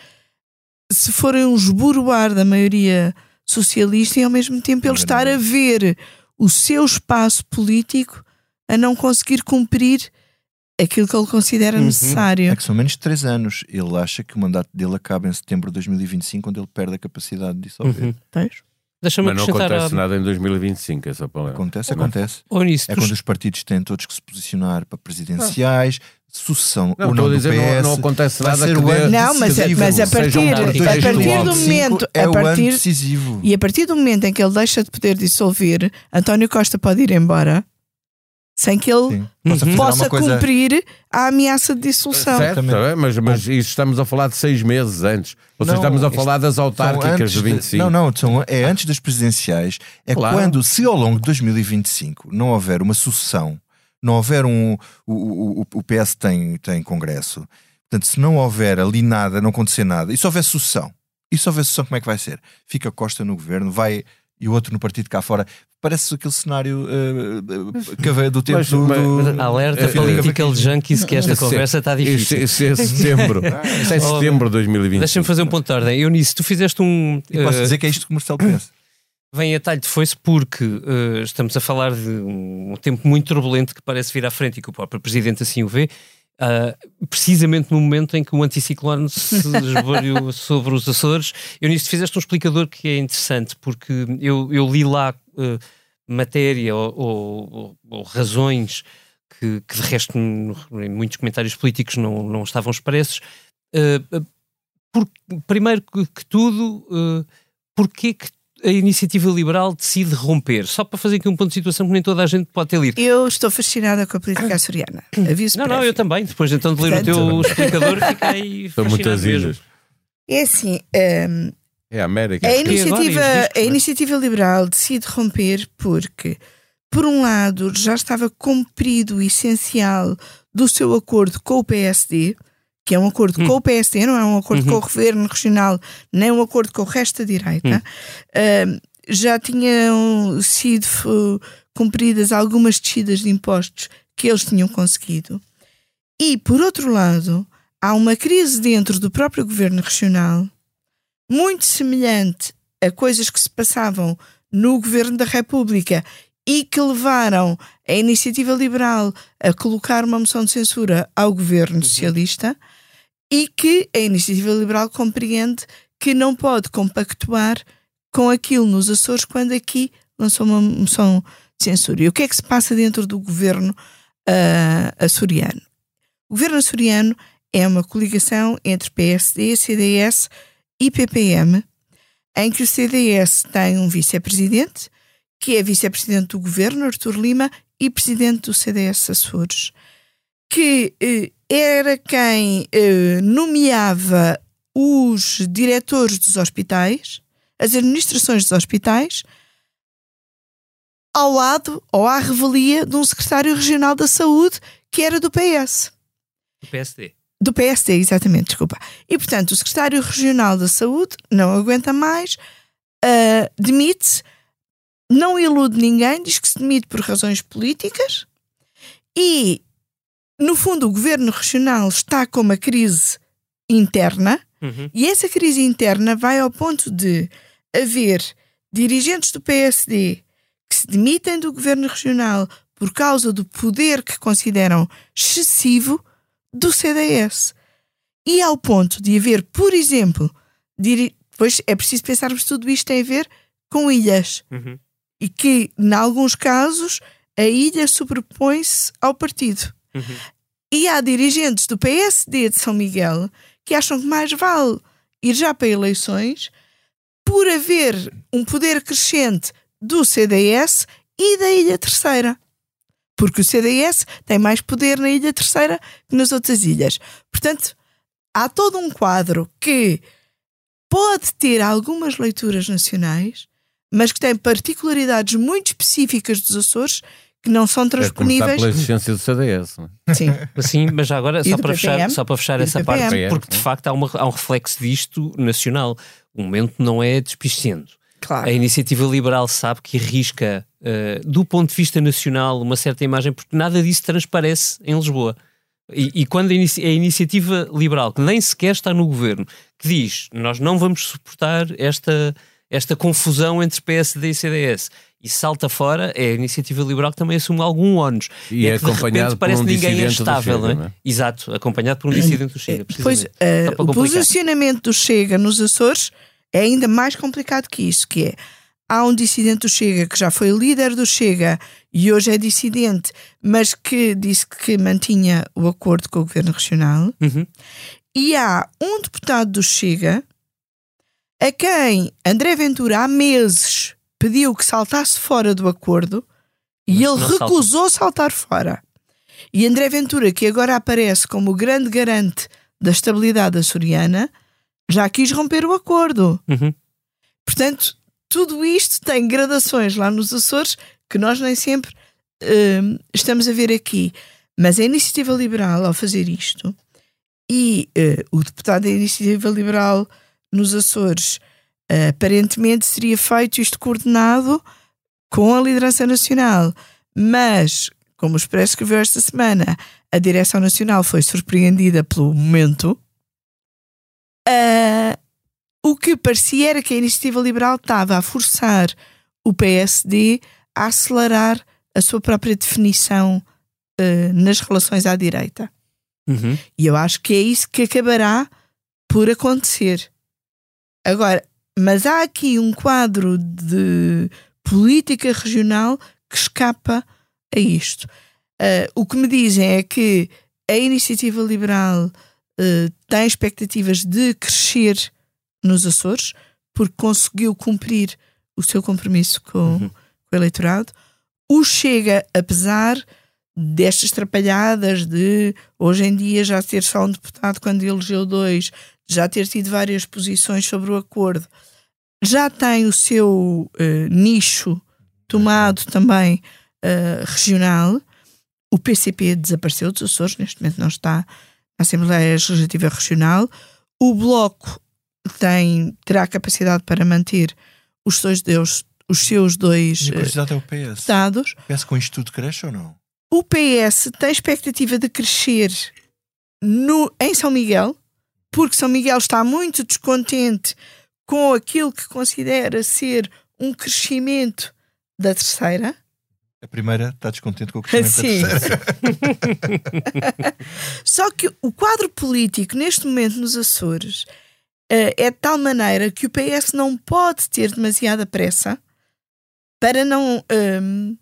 se forem um esburoar da maioria socialista e ao mesmo tempo ele estar a ver o seu espaço político a não conseguir cumprir aquilo que ele considera uhum. necessário. É que são menos de três anos. Ele acha que o mandato dele acaba em setembro de dois mil e vinte e cinco, quando ele perde a capacidade de dissolver. Uhum. Tens? Deixa-me Mas não acontece a... nada em dois mil e vinte e cinco, é só para... Acontece, não. acontece. Ou nisso, é tu... quando os partidos têm todos que se posicionar para presidenciais... Ah. Sucessão não, ou não, dizer, P S, não, não acontece nada que dê, não, mas, decisivo, mas a partir, um partido, a partir do momento é a partir, decisivo. E a partir do momento em que ele deixa de poder dissolver, António Costa pode ir embora sem que ele Sim. possa coisa... cumprir a ameaça de dissolução. Certo, mas, mas isso estamos a falar de seis meses antes. Ou seja, estamos a falar das autárquicas de vinte e cinco. De, não, não, são, é antes das presidenciais. É claro. Quando, se ao longo de dois mil e vinte e cinco não houver uma sucessão, não houver um... O, o, o P S tem, tem congresso. Portanto, se não houver ali nada, não acontecer nada, e se houver sucessão, e se houver sucessão, como é que vai ser? Fica Costa no governo, vai... E o outro no partido cá fora. Parece aquele cenário uh, do tempo mas, do... Mas, mas, alerta uh, political uh, junkies que esta conversa está difícil. Isso é setembro. Isso é setembro de dois mil e vinte. Deixa-me fazer um ponto de ordem. Eunice, tu fizeste um... Uh, posso dizer que é isto que o Marcelo pensa. Vem a talho de foice porque uh, estamos a falar de um tempo muito turbulento que parece vir à frente e que o próprio Presidente assim o vê, uh, precisamente no momento em que o anticiclone se esvaziou sobre os Açores. Eu nisto fizeste um explicador que é interessante porque eu, eu li lá uh, matéria ou, ou, ou razões que, que de resto em muitos comentários políticos não, não estavam expressos. Uh, porque, primeiro que tudo, uh, porquê que a Iniciativa Liberal decide romper? Só para fazer aqui um ponto de situação que nem toda a gente pode ter lido. Eu estou fascinada com a política açoriana. Aviso. Não, não, eu também. Depois então de ler Portanto... o teu explicador fiquei fascinado mesmo. É assim... Um, é a América. A iniciativa, a iniciativa Liberal decide romper porque, por um lado, já estava cumprido o essencial do seu acordo com o P S D, que é um acordo hum. com o P S D, não é um acordo uhum. com o governo regional, nem um acordo com o resto da direita. Hum. Uh, já tinham sido uh, cumpridas algumas descidas de impostos que eles tinham conseguido. E, por outro lado, há uma crise dentro do próprio governo regional, muito semelhante a coisas que se passavam no governo da República e que levaram a Iniciativa Liberal a colocar uma moção de censura ao governo socialista, e que a Iniciativa Liberal compreende que não pode compactuar com aquilo nos Açores quando aqui lançou uma moção de censura. E o que é que se passa dentro do governo uh, açoriano? O governo açoriano é uma coligação entre P S D, C D S e P P M, em que o C D S tem um vice-presidente, que é vice-presidente do governo, Artur Lima, e presidente do C D S Açores. que eh, era quem eh, nomeava os diretores dos hospitais, as administrações dos hospitais, ao lado ou à revelia de um secretário regional da saúde que era do P S. Do P S D. Do P S D, exatamente, desculpa. E, portanto, o secretário regional da saúde não aguenta mais, uh, demite-se, não ilude ninguém, diz que se demite por razões políticas e, no fundo, o governo regional está com uma crise interna, uhum, e essa crise interna vai ao ponto de haver dirigentes do P S D que se demitem do governo regional por causa do poder que consideram excessivo do C D S. E ao ponto de haver, por exemplo, diri... pois é preciso pensarmos que tudo isto tem a ver com ilhas. Uhum. E que, em alguns casos, a ilha sobrepõe-se ao partido. Uhum. E há dirigentes do P S D de São Miguel que acham que mais vale ir já para eleições por haver um poder crescente do C D S e da Ilha Terceira. Porque o C D S tem mais poder na Ilha Terceira que nas outras ilhas. Portanto, há todo um quadro que pode ter algumas leituras nacionais, mas que tem particularidades muito específicas dos Açores que não são transponíveis. É pela existência do C D S. Sim. Sim, mas agora, só para, fechar, só para fechar essa parte, porque de facto há, uma, há um reflexo disto nacional. O momento não é despicendo. Claro. A Iniciativa Liberal sabe que arrisca, uh, do ponto de vista nacional, uma certa imagem, porque nada disso transparece em Lisboa. E, e quando a, inici- a Iniciativa Liberal, que nem sequer está no governo, que diz, nós não vamos suportar esta, esta confusão entre P S D e C D S, e salta fora, é a Iniciativa Liberal que também assume algum ónus. E é, é que acompanhado de repente parece que um ninguém é estável, Chega, não é? Né? Exato, acompanhado por um dissidente do Chega. Pois, uh, o posicionamento do Chega nos Açores é ainda mais complicado que isso, que é, há um dissidente do Chega que já foi líder do Chega e hoje é dissidente, mas que disse que mantinha o acordo com o governo regional. Uhum. E há um deputado do Chega a quem André Ventura há meses pediu que saltasse fora do acordo e mas ele recusou salta. saltar fora. E André Ventura, que agora aparece como o grande garante da estabilidade açoriana, já quis romper o acordo. Uhum. Portanto, tudo isto tem gradações lá nos Açores que nós nem sempre uh, estamos a ver aqui. Mas a Iniciativa Liberal, ao fazer isto, e uh, o deputado da Iniciativa Liberal nos Açores, uh, aparentemente seria feito isto coordenado com a liderança nacional. Mas, como o Expresso escreveu esta semana, a direção nacional foi surpreendida pelo momento. Uh, o que parecia era que a Iniciativa Liberal estava a forçar o P S D a acelerar a sua própria definição uh, nas relações à direita. Uhum. E eu acho que é isso que acabará por acontecer. Agora, mas há aqui um quadro de política regional que escapa a isto. Uh, o que me dizem é que a Iniciativa Liberal Uh, tem expectativas de crescer nos Açores porque conseguiu cumprir o seu compromisso com, uhum, com o eleitorado. O Chega, apesar destas trapalhadas de hoje em dia já ter só um deputado quando elegeu dois, já ter tido várias posições sobre o acordo, já tem o seu uh, nicho tomado também uh, regional. O P C P desapareceu dos Açores, neste momento não está a Assembleia Legislativa Regional. O Bloco tem, terá capacidade para manter os seus dois, os seus dois uh, é o P S. Estados. O P S com o Instituto cresce ou não? O P S tem expectativa de crescer no, em São Miguel, porque São Miguel está muito descontente com aquilo que considera ser um crescimento da terceira. A primeira está descontente com o crescimento Sim. da terceira. Só que o quadro político neste momento nos Açores uh, é de tal maneira que o P S não pode ter demasiada pressa para não um, uh,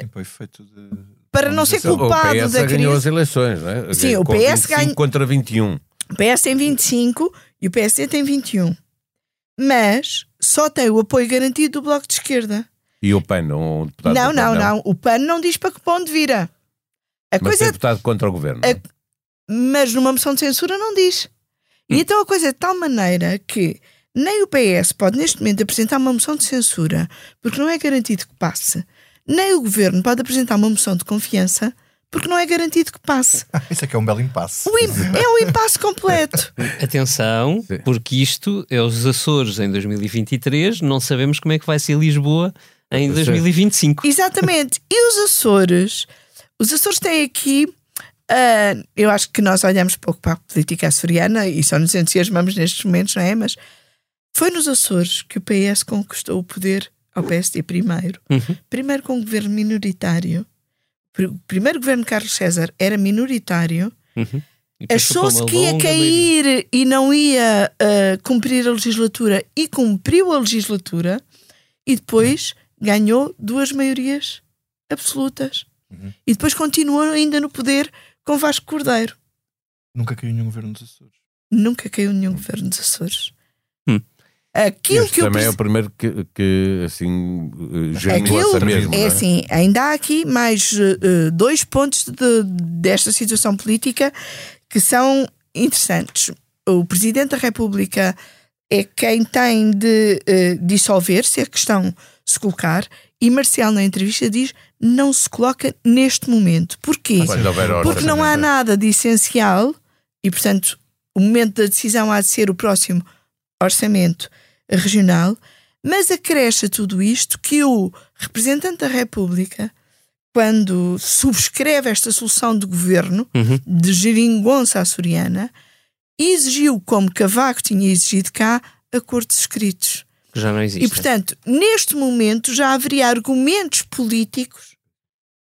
Sim, pois foi tudo... para não ser culpado da crise. O P S ganhou as eleições, não é? Sim, o P S ganha contra vinte e um. O P S tem vinte e cinco e o P S D tem vinte e um. Mas só tem o apoio garantido do Bloco de Esquerda. E o P A N, um deputado? Não, não, não. O P A N não diz para que ponto vira. A mas coisa é votado contra o governo. A... Mas numa moção de censura não diz. E hum. então a coisa é de tal maneira que nem o P S pode neste momento apresentar uma moção de censura, porque não é garantido que passe. Nem o governo pode apresentar uma moção de confiança, porque não é garantido que passe. Isso é que é um belo impasse. O imp- é um impasse completo. Atenção, porque isto é os Açores em dois mil e vinte e três, não sabemos como é que vai ser Lisboa em dois mil e vinte e cinco. Exatamente. E os Açores? Os Açores têm aqui... Uh, eu acho que nós olhamos pouco para a política açoriana e só nos entusiasmamos nestes momentos, não é? Mas foi nos Açores que o P S conquistou o poder ao P S D primeiro. Uhum. Primeiro com um governo minoritário. O primeiro governo de Carlos César era minoritário. Uhum. Achou-se que ia cair maioria. E não ia uh, cumprir a legislatura, e cumpriu a legislatura, e depois uhum. ganhou duas maiorias absolutas. Uhum. E depois continuou ainda no poder com Vasco Cordeiro. Nunca caiu nenhum governo dos Açores. Nunca caiu nenhum hum. governo dos Açores. Hum. Aquilo este que também eu... é o primeiro que, que assim, germina-se mesmo. É, é assim, ainda há aqui mais uh, dois pontos de, desta situação política que são interessantes. O Presidente da República é quem tem de uh, dissolver, se a questão se colocar. E Marcelo, na entrevista, diz: não se coloca neste momento. Porquê? Porque não há nada de essencial e, portanto, o momento da decisão há de ser o próximo orçamento regional, mas acresce a tudo isto que o representante da República, quando subscreve esta solução de governo, uhum. de geringonça açoriana, exigiu, como Cavaco tinha exigido cá, acordos escritos. Já não existe. E, portanto, neste momento já haveria argumentos políticos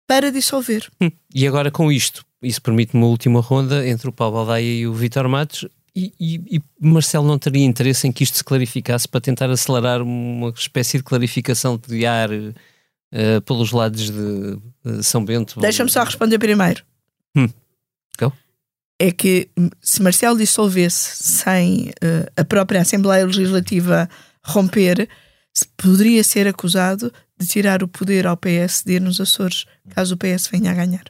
para dissolver. Hum. E agora com isto, isso permite uma última ronda entre o Paulo Baldaia e o Vitor Matos, e, e, e Marcelo não teria interesse em que isto se clarificasse para tentar acelerar uma espécie de clarificação de ar uh, pelos lados de uh, São Bento? Deixa-me só responder primeiro. Hum. Go. É que se Marcelo dissolvesse sem uh, a própria Assembleia Legislativa romper, poderia ser acusado de tirar o poder ao P S D nos Açores, caso o P S venha a ganhar.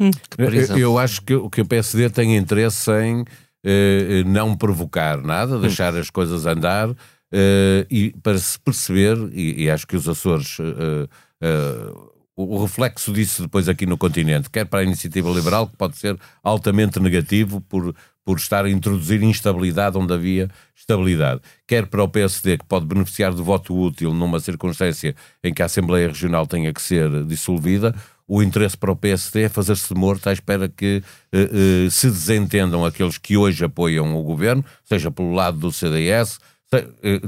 Hum, eu, eu acho que, que o P S D tem interesse em eh, não provocar nada, deixar hum. as coisas andar, eh, e para se perceber, e, e acho que os Açores, eh, eh, o, o reflexo disso depois aqui no continente, quer para a Iniciativa Liberal, que pode ser altamente negativo por... por estar a introduzir instabilidade onde havia estabilidade. Quer para o P S D, que pode beneficiar do voto útil numa circunstância em que a Assembleia Regional tenha que ser dissolvida, o interesse para o P S D é fazer-se de morto à espera que uh, uh, se desentendam aqueles que hoje apoiam o governo, seja pelo lado do C D S,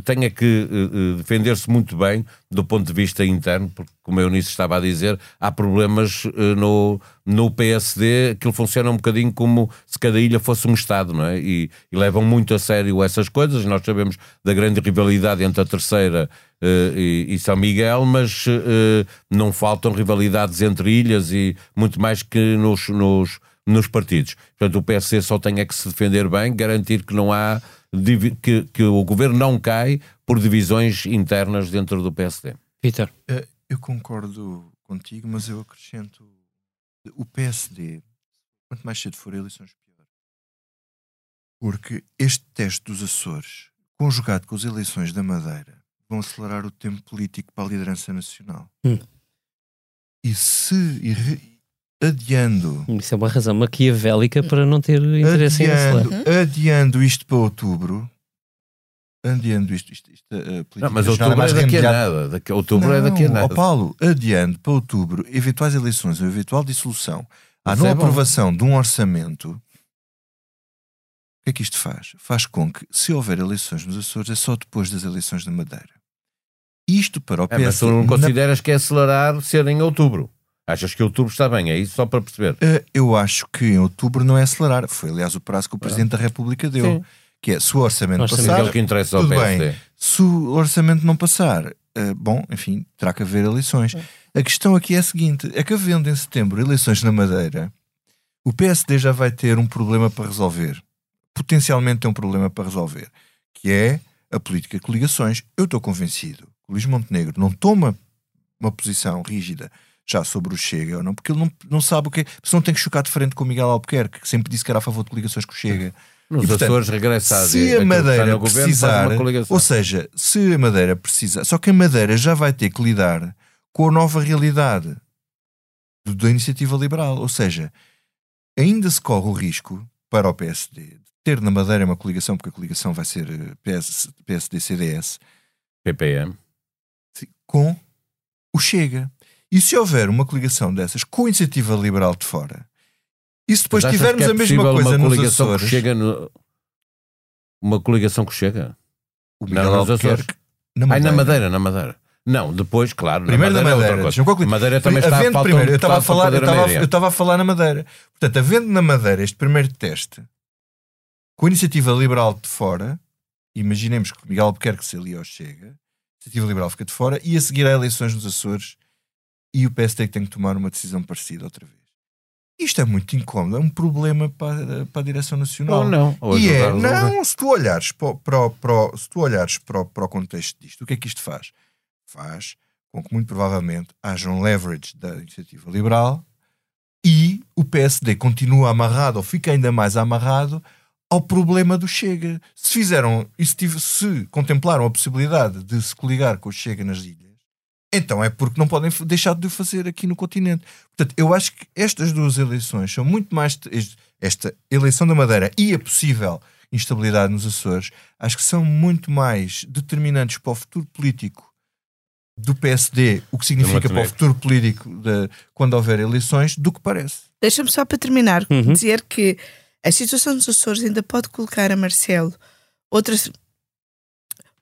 tenha que defender-se muito bem do ponto de vista interno, porque, como a Eunice estava a dizer, há problemas no, no P S D, aquilo funciona um bocadinho como se cada ilha fosse um Estado, não é? E, e levam muito a sério essas coisas. Nós sabemos da grande rivalidade entre a Terceira uh, e, e São Miguel, mas uh, não faltam rivalidades entre ilhas, e muito mais que nos, nos, nos partidos. Portanto, o P S D só tem é que se defender bem, garantir que não há... Que, que o governo não cai por divisões internas dentro do P S D. Vitor? Eu concordo contigo, mas eu acrescento: o P S D, quanto mais cedo for eleições, pior. Porque este teste dos Açores, conjugado com as eleições da Madeira, vão acelerar o tempo político para a liderança nacional. Hum. E se... E re... adiando... Isso é uma razão maquiavélica para não ter interesse adiando, em cancelar. Adiando isto para outubro... Adiando isto... isto, isto a política não, mas outubro é, mais é daqui a nada. Daqui, outubro não, é daqui a nada. Ó Paulo, adiando para outubro eventuais eleições, eventual dissolução, a não é aprovação bom. de um orçamento... O que é que isto faz? Faz com que, se houver eleições nos Açores, é só depois das eleições da Madeira. Isto para o P S D... É, mas tu não consideras na... que é acelerar ser em outubro? Achas que outubro está bem, é isso, só para perceber? Uh, eu acho que em outubro não é acelerar. Foi, aliás, o prazo que o Presidente ah. da República deu. Sim. Que é, se o orçamento Nossa, passar, é o que interessa ao P S D. Bem. Se o orçamento não passar, uh, bom, enfim, terá que haver eleições. É. A questão aqui é a seguinte, é que havendo em setembro eleições na Madeira, o P S D já vai ter um problema para resolver. Potencialmente tem um problema para resolver, que é a política de coligações. Eu estou convencido que o Luís Montenegro não toma uma posição rígida Já sobre o Chega ou não, porque ele não, não sabe o que é. Você não tem que chocar de frente com o Miguel Albuquerque, que sempre disse que era a favor de coligações com o Chega. Nos e, portanto, Açores regressa a se a Madeira precisar, governo, ou seja, se a Madeira precisar, só que a Madeira já vai ter que lidar com a nova realidade do, da Iniciativa Liberal, ou seja, ainda se corre o risco para o P S D de ter na Madeira uma coligação, porque a coligação vai ser P S D C D S P P M com o Chega. E se houver uma coligação dessas com a Iniciativa Liberal de fora, e se depois tivermos é a mesma coisa nos Açores... Que chega no... Uma coligação que chega? O Miguel Albuquerque na Madeira. Ai, na Madeira, na Madeira. Não, depois, claro. Primeiro na Madeira, na Madeira, é Madeira também está a falta. Eu estava a falar, eu estava, eu estava a falar na Madeira. Portanto, havendo na Madeira este primeiro teste, com a Iniciativa Liberal de fora, imaginemos que o Miguel Albuquerque se ali ao Chega, a Iniciativa Liberal fica de fora, e a seguir há eleições nos Açores, e o P S D que tem que tomar uma decisão parecida outra vez. Isto é muito incómodo, é um problema para, para a direção nacional. Ou não. Ou e é, não, se tu olhares, para, para, para, se tu olhares para, para o contexto disto, o que é que isto faz? Faz com que muito provavelmente haja um leverage da Iniciativa Liberal e o P S D continua amarrado, ou fica ainda mais amarrado, ao problema do Chega. Se fizeram, e se, tive, se contemplaram a possibilidade de se coligar com o Chega nas ilhas, então é porque não podem deixar de o fazer aqui no continente. Portanto, eu acho que estas duas eleições são muito mais... Esta eleição da Madeira e a possível instabilidade nos Açores, acho que são muito mais determinantes para o futuro político do P S D, o que significa para o futuro político de, quando houver eleições, do que parece. Deixa-me só para terminar, uhum. dizer que a situação dos Açores ainda pode colocar a Marcelo outra,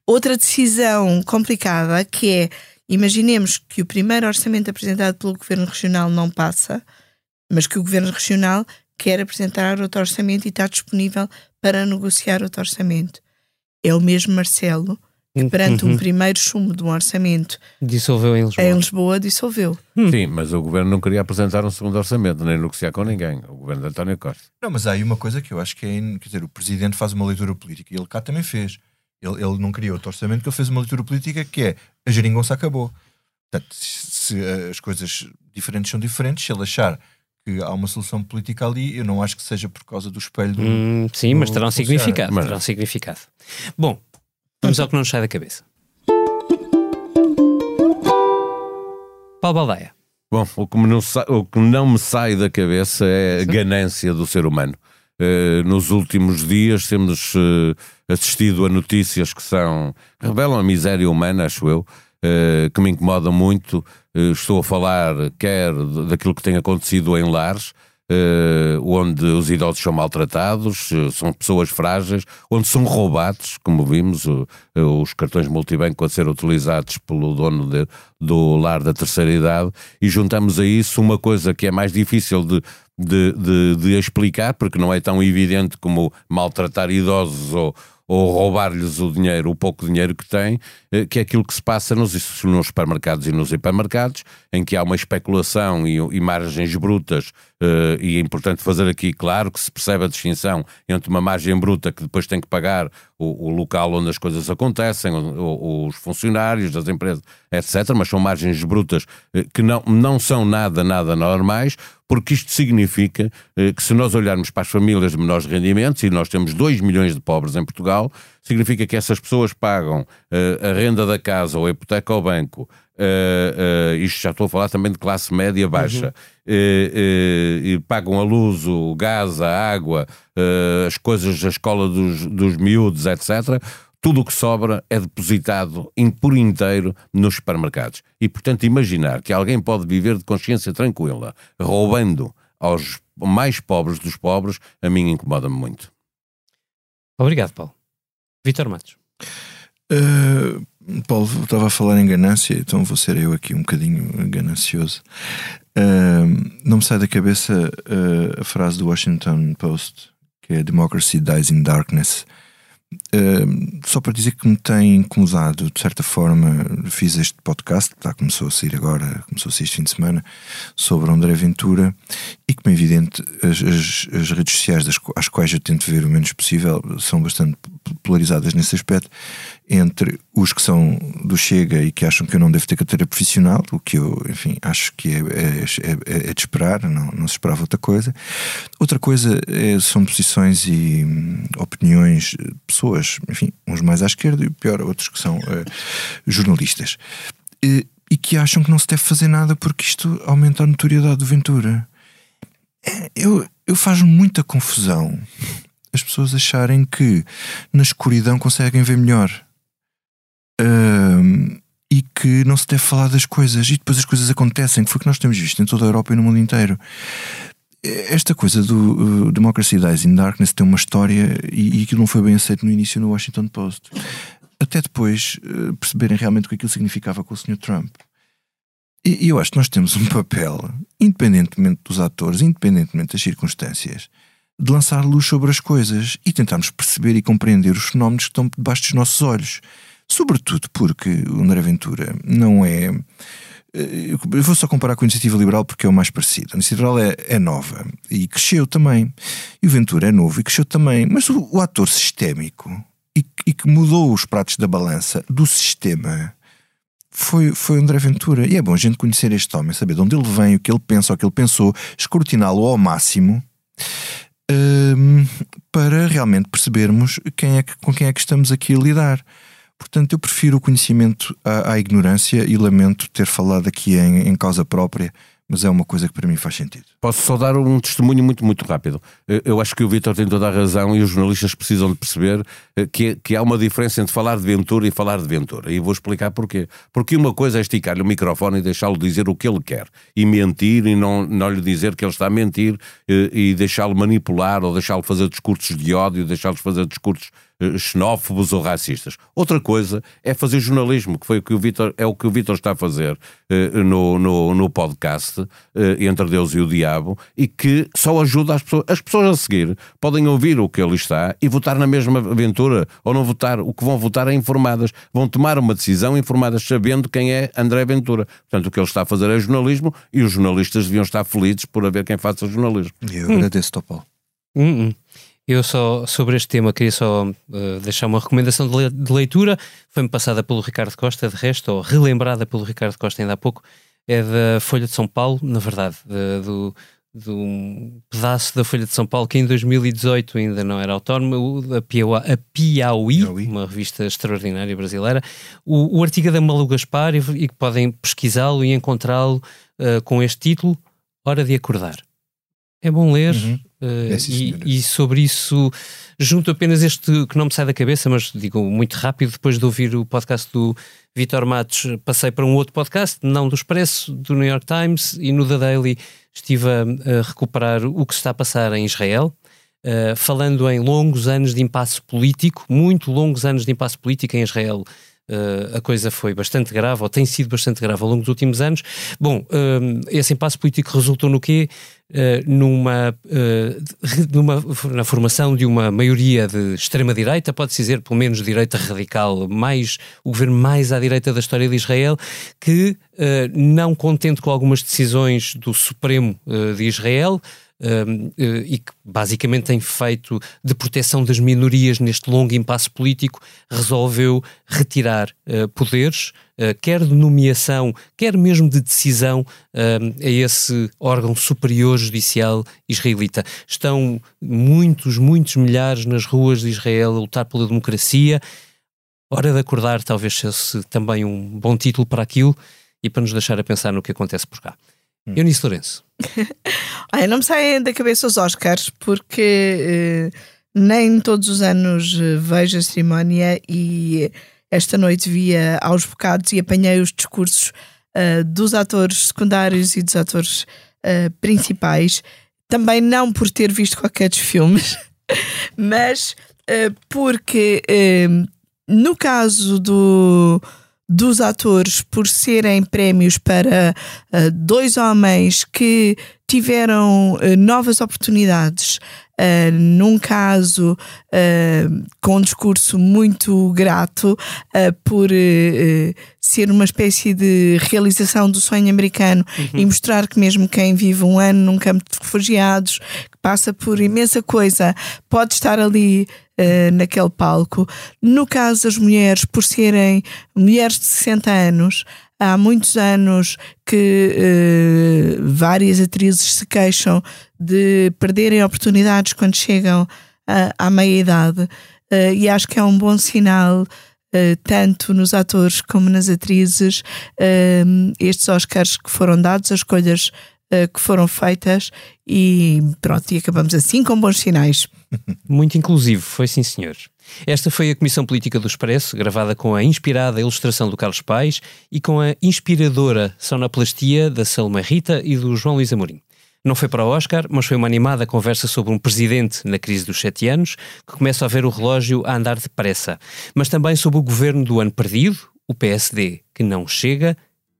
outra decisão complicada, que é... Imaginemos que o primeiro orçamento apresentado pelo Governo Regional não passa, mas que o Governo Regional quer apresentar outro orçamento e está disponível para negociar outro orçamento. É o mesmo Marcelo que, perante uhum. um primeiro chumbo de um orçamento, dissolveu em Lisboa. Em Lisboa dissolveu. Hum. Sim, mas o Governo não queria apresentar um segundo orçamento, nem negociar com ninguém. O Governo de António Costa. Não, mas há aí uma coisa que eu acho que é... Quer dizer, o Presidente faz uma leitura política e ele cá também fez. Ele, ele não queria outro orçamento, que ele fez uma leitura política que é, a geringonça acabou. Portanto, se, se as coisas diferentes são diferentes, se ele achar que há uma solução política ali, eu não acho que seja por causa do espelho do... Hum, sim, do, mas terão significado, mas... terão significado. Bom, vamos ao que não nos sai da cabeça. Paulo Baldaia. Bom, o que, não sa- o que não me sai da cabeça é a ganância do ser humano. Uh, nos últimos dias temos uh, assistido a notícias que são que revelam a miséria humana, acho eu, uh, que me incomodam muito. Uh, estou a falar quer daquilo que tem acontecido em lares, uh, onde os idosos são maltratados, uh, são pessoas frágeis, onde são roubados, como vimos, uh, uh, os cartões multibanco a ser utilizados pelo dono de, do lar da terceira idade, e juntamos a isso uma coisa que é mais difícil de De, de, de explicar, porque não é tão evidente como maltratar idosos ou, ou roubar-lhes o dinheiro, o pouco dinheiro que têm, que é aquilo que se passa nos, nos supermercados e nos hipermercados, em que há uma especulação e, e margens brutas, uh, e é importante fazer aqui, claro, que se percebe a distinção entre uma margem bruta que depois tem que pagar o, o local onde as coisas acontecem, o, o, os funcionários das empresas, etcétera, mas são margens brutas uh, que não, não são nada, nada normais, porque isto significa uh, que se nós olharmos para as famílias de menores rendimentos, e nós temos dois milhões de pobres em Portugal, significa que essas pessoas pagam uh, a renda da casa ou a hipoteca ao banco, uh, uh, isto já estou a falar também de classe média baixa, uhum. uh, uh, e pagam a luz, o gás, a água, uh, as coisas da escola dos, dos miúdos, etcétera. Tudo o que sobra é depositado em, por inteiro nos supermercados. E, portanto, imaginar que alguém pode viver de consciência tranquila, roubando aos mais pobres dos pobres, a mim incomoda-me muito. Obrigado, Paulo. Vitor Matos. Uh, Paulo, estava a falar em ganância, então vou ser eu aqui um bocadinho ganancioso. Uh, não me sai da cabeça uh, a frase do Washington Post, que é "Democracy dies in darkness". Uh, só para dizer que me tem incomodado, de certa forma. Fiz este podcast, tá, começou a sair agora, começou a sair este fim de semana, sobre André Ventura, E como é evidente, as, as, as redes sociais das, às quais eu tento ver o menos possível são bastante polarizadas nesse aspecto, entre os que são do Chega e que acham que eu não devo ter carteira profissional, o que eu, enfim, acho que é, é, é, é de esperar, não, não se esperava outra coisa. Outra coisa é, são posições e opiniões de pessoas, enfim, uns mais à esquerda e pior, outros que são é, jornalistas. E, e que acham que não se deve fazer nada porque isto aumenta a notoriedade do Ventura. Eu, eu faço muita confusão as pessoas acharem que na escuridão conseguem ver melhor um, e que não se deve falar das coisas, e depois as coisas acontecem, que foi o que nós temos visto em toda a Europa e no mundo inteiro. Esta coisa do uh, Democracy Dies in Darkness tem uma história, e, e aquilo não foi bem aceito no início no Washington Post, até depois uh, perceberem realmente o que aquilo significava com o senhor Trump. E eu acho que nós temos um papel, independentemente dos atores, independentemente das circunstâncias, de lançar luz sobre as coisas e tentarmos perceber e compreender os fenómenos que estão debaixo dos nossos olhos. Sobretudo porque o André Ventura não é... Eu vou só comparar com a Iniciativa Liberal porque é o mais parecido. A Iniciativa Liberal é, é nova e cresceu também. E o Ventura é novo e cresceu também. Mas o, o ator sistémico e, e que mudou os pratos da balança do sistema... Foi, foi André Ventura. E é bom a gente conhecer este homem, saber de onde ele vem, o que ele pensa, o que ele pensou, escrutiná-lo ao máximo, um, para realmente percebermos quem é que, com quem é que estamos aqui a lidar. Portanto, eu prefiro o conhecimento à, à ignorância e lamento ter falado aqui em, em causa própria, mas é uma coisa que para mim faz sentido. Posso só dar um testemunho muito, muito rápido. Eu acho que o Vitor tem toda a razão e os jornalistas precisam de perceber que, que há uma diferença entre falar de Ventura e falar de Ventura. E vou explicar porquê. Porque uma coisa é esticar-lhe o microfone e deixá-lo dizer o que ele quer. E mentir e não, não lhe dizer que ele está a mentir e, e deixá-lo manipular ou deixá-lo fazer discursos de ódio, deixá-lo fazer discursos xenófobos ou racistas. Outra coisa é fazer jornalismo, que foi o que o Vitor, é o que o Vitor está a fazer eh, no, no, no podcast eh, Entre Deus e o Diabo, e que só ajuda as pessoas. As pessoas a seguir podem ouvir o que ele está e votar na mesma aventura ou não votar. O que vão votar é informadas. Vão tomar uma decisão informadas, sabendo quem é André Ventura. Portanto, o que ele está a fazer é jornalismo e os jornalistas deviam estar felizes por haver quem faça jornalismo. Eu agradeço, Topal. Hum. Eu só, sobre este tema, queria só uh, deixar uma recomendação de, le- de leitura. Foi-me passada pelo Ricardo Costa, de resto, ou relembrada pelo Ricardo Costa ainda há pouco. É da Folha de São Paulo, na verdade, de, do, de um pedaço da Folha de São Paulo que em dois mil e dezoito ainda não era autónoma, o, a, Piauá, a Piauí, Piauí, uma revista extraordinária brasileira. O, o artigo é da Malu Gaspar e, e podem pesquisá-lo e encontrá-lo uh, com este título, Hora de Acordar. É bom ler, uhum. uh, é, sim, e, e sobre isso junto apenas este que não me sai da cabeça, mas digo muito rápido, depois de ouvir o podcast do Vitor Matos, passei para um outro podcast, não do Expresso, do New York Times, e no The Daily estive a, a recuperar o que se está a passar em Israel, uh, falando em longos anos de impasse político, muito longos anos de impasse político em Israel. Uh, a coisa foi bastante grave, ou tem sido bastante grave ao longo dos últimos anos. Bom, uh, esse impasse político resultou no quê? Uh, numa, uh, numa, na formação de uma maioria de extrema-direita, pode-se dizer pelo menos direita radical, mais, o governo mais à direita da história de Israel, que uh, não contente com algumas decisões do Supremo uh, de Israel, Um, e que basicamente tem feito de proteção das minorias neste longo impasse político, resolveu retirar uh, poderes, uh, quer de nomeação, quer mesmo de decisão, uh, a esse órgão superior judicial israelita. Estão muitos, muitos milhares nas ruas de Israel a lutar pela democracia. Hora de Acordar talvez fosse também um bom título para aquilo e para nos deixar a pensar no que acontece por cá. Hum. Eunice Lourenço. Olha, não me saem da cabeça os Oscars, porque eh, nem todos os anos vejo a cerimónia e esta noite via aos bocados e apanhei os discursos uh, dos atores secundários e dos atores uh, principais, também não por ter visto qualquer dos filmes, mas uh, porque uh, no caso do... dos atores, por serem prémios para uh, dois homens que tiveram uh, novas oportunidades, uh, num caso uh, com um discurso muito grato uh, por uh, uh, ser uma espécie de realização do sonho americano, uhum. e mostrar que mesmo quem vive um ano num campo de refugiados, que passa por imensa coisa, pode estar ali Uh, naquele palco. No caso das mulheres, por serem mulheres de sessenta anos, há muitos anos que uh, várias atrizes se queixam de perderem oportunidades quando chegam uh, à meia-idade, uh, e acho que é um bom sinal, uh, tanto nos atores como nas atrizes, uh, estes Oscars que foram dados, as escolhas que foram feitas, e pronto, e acabamos assim com bons sinais. Muito inclusivo, foi sim senhor. Esta foi a Comissão Política do Expresso, gravada com a inspirada ilustração do Carlos Paes e com a inspiradora sonoplastia da Salma Rita e do João Luís Amorim. Não foi para o Oscar, mas foi uma animada conversa sobre um presidente na crise dos sete anos, que começa a ver o relógio a andar depressa, mas também sobre o governo do ano perdido, o P S D, que não chega,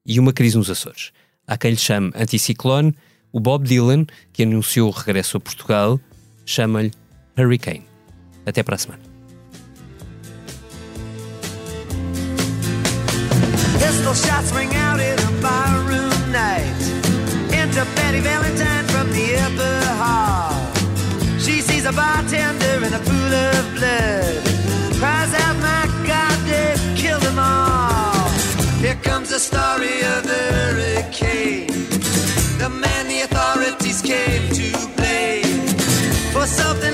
e uma crise nos Açores. Há quem lhe chame anticiclone, o Bob Dylan, que anunciou o regresso a Portugal, chama-lhe Hurricane. Até para a semana. Pistol shots ring out in a barroom night. Enter Betty Valentine from the upper hall. She sees a bartender in a pool of blood. Cries out, my God, they've killed them all. Here comes the story of the hurricane. The man the authorities came to blame for something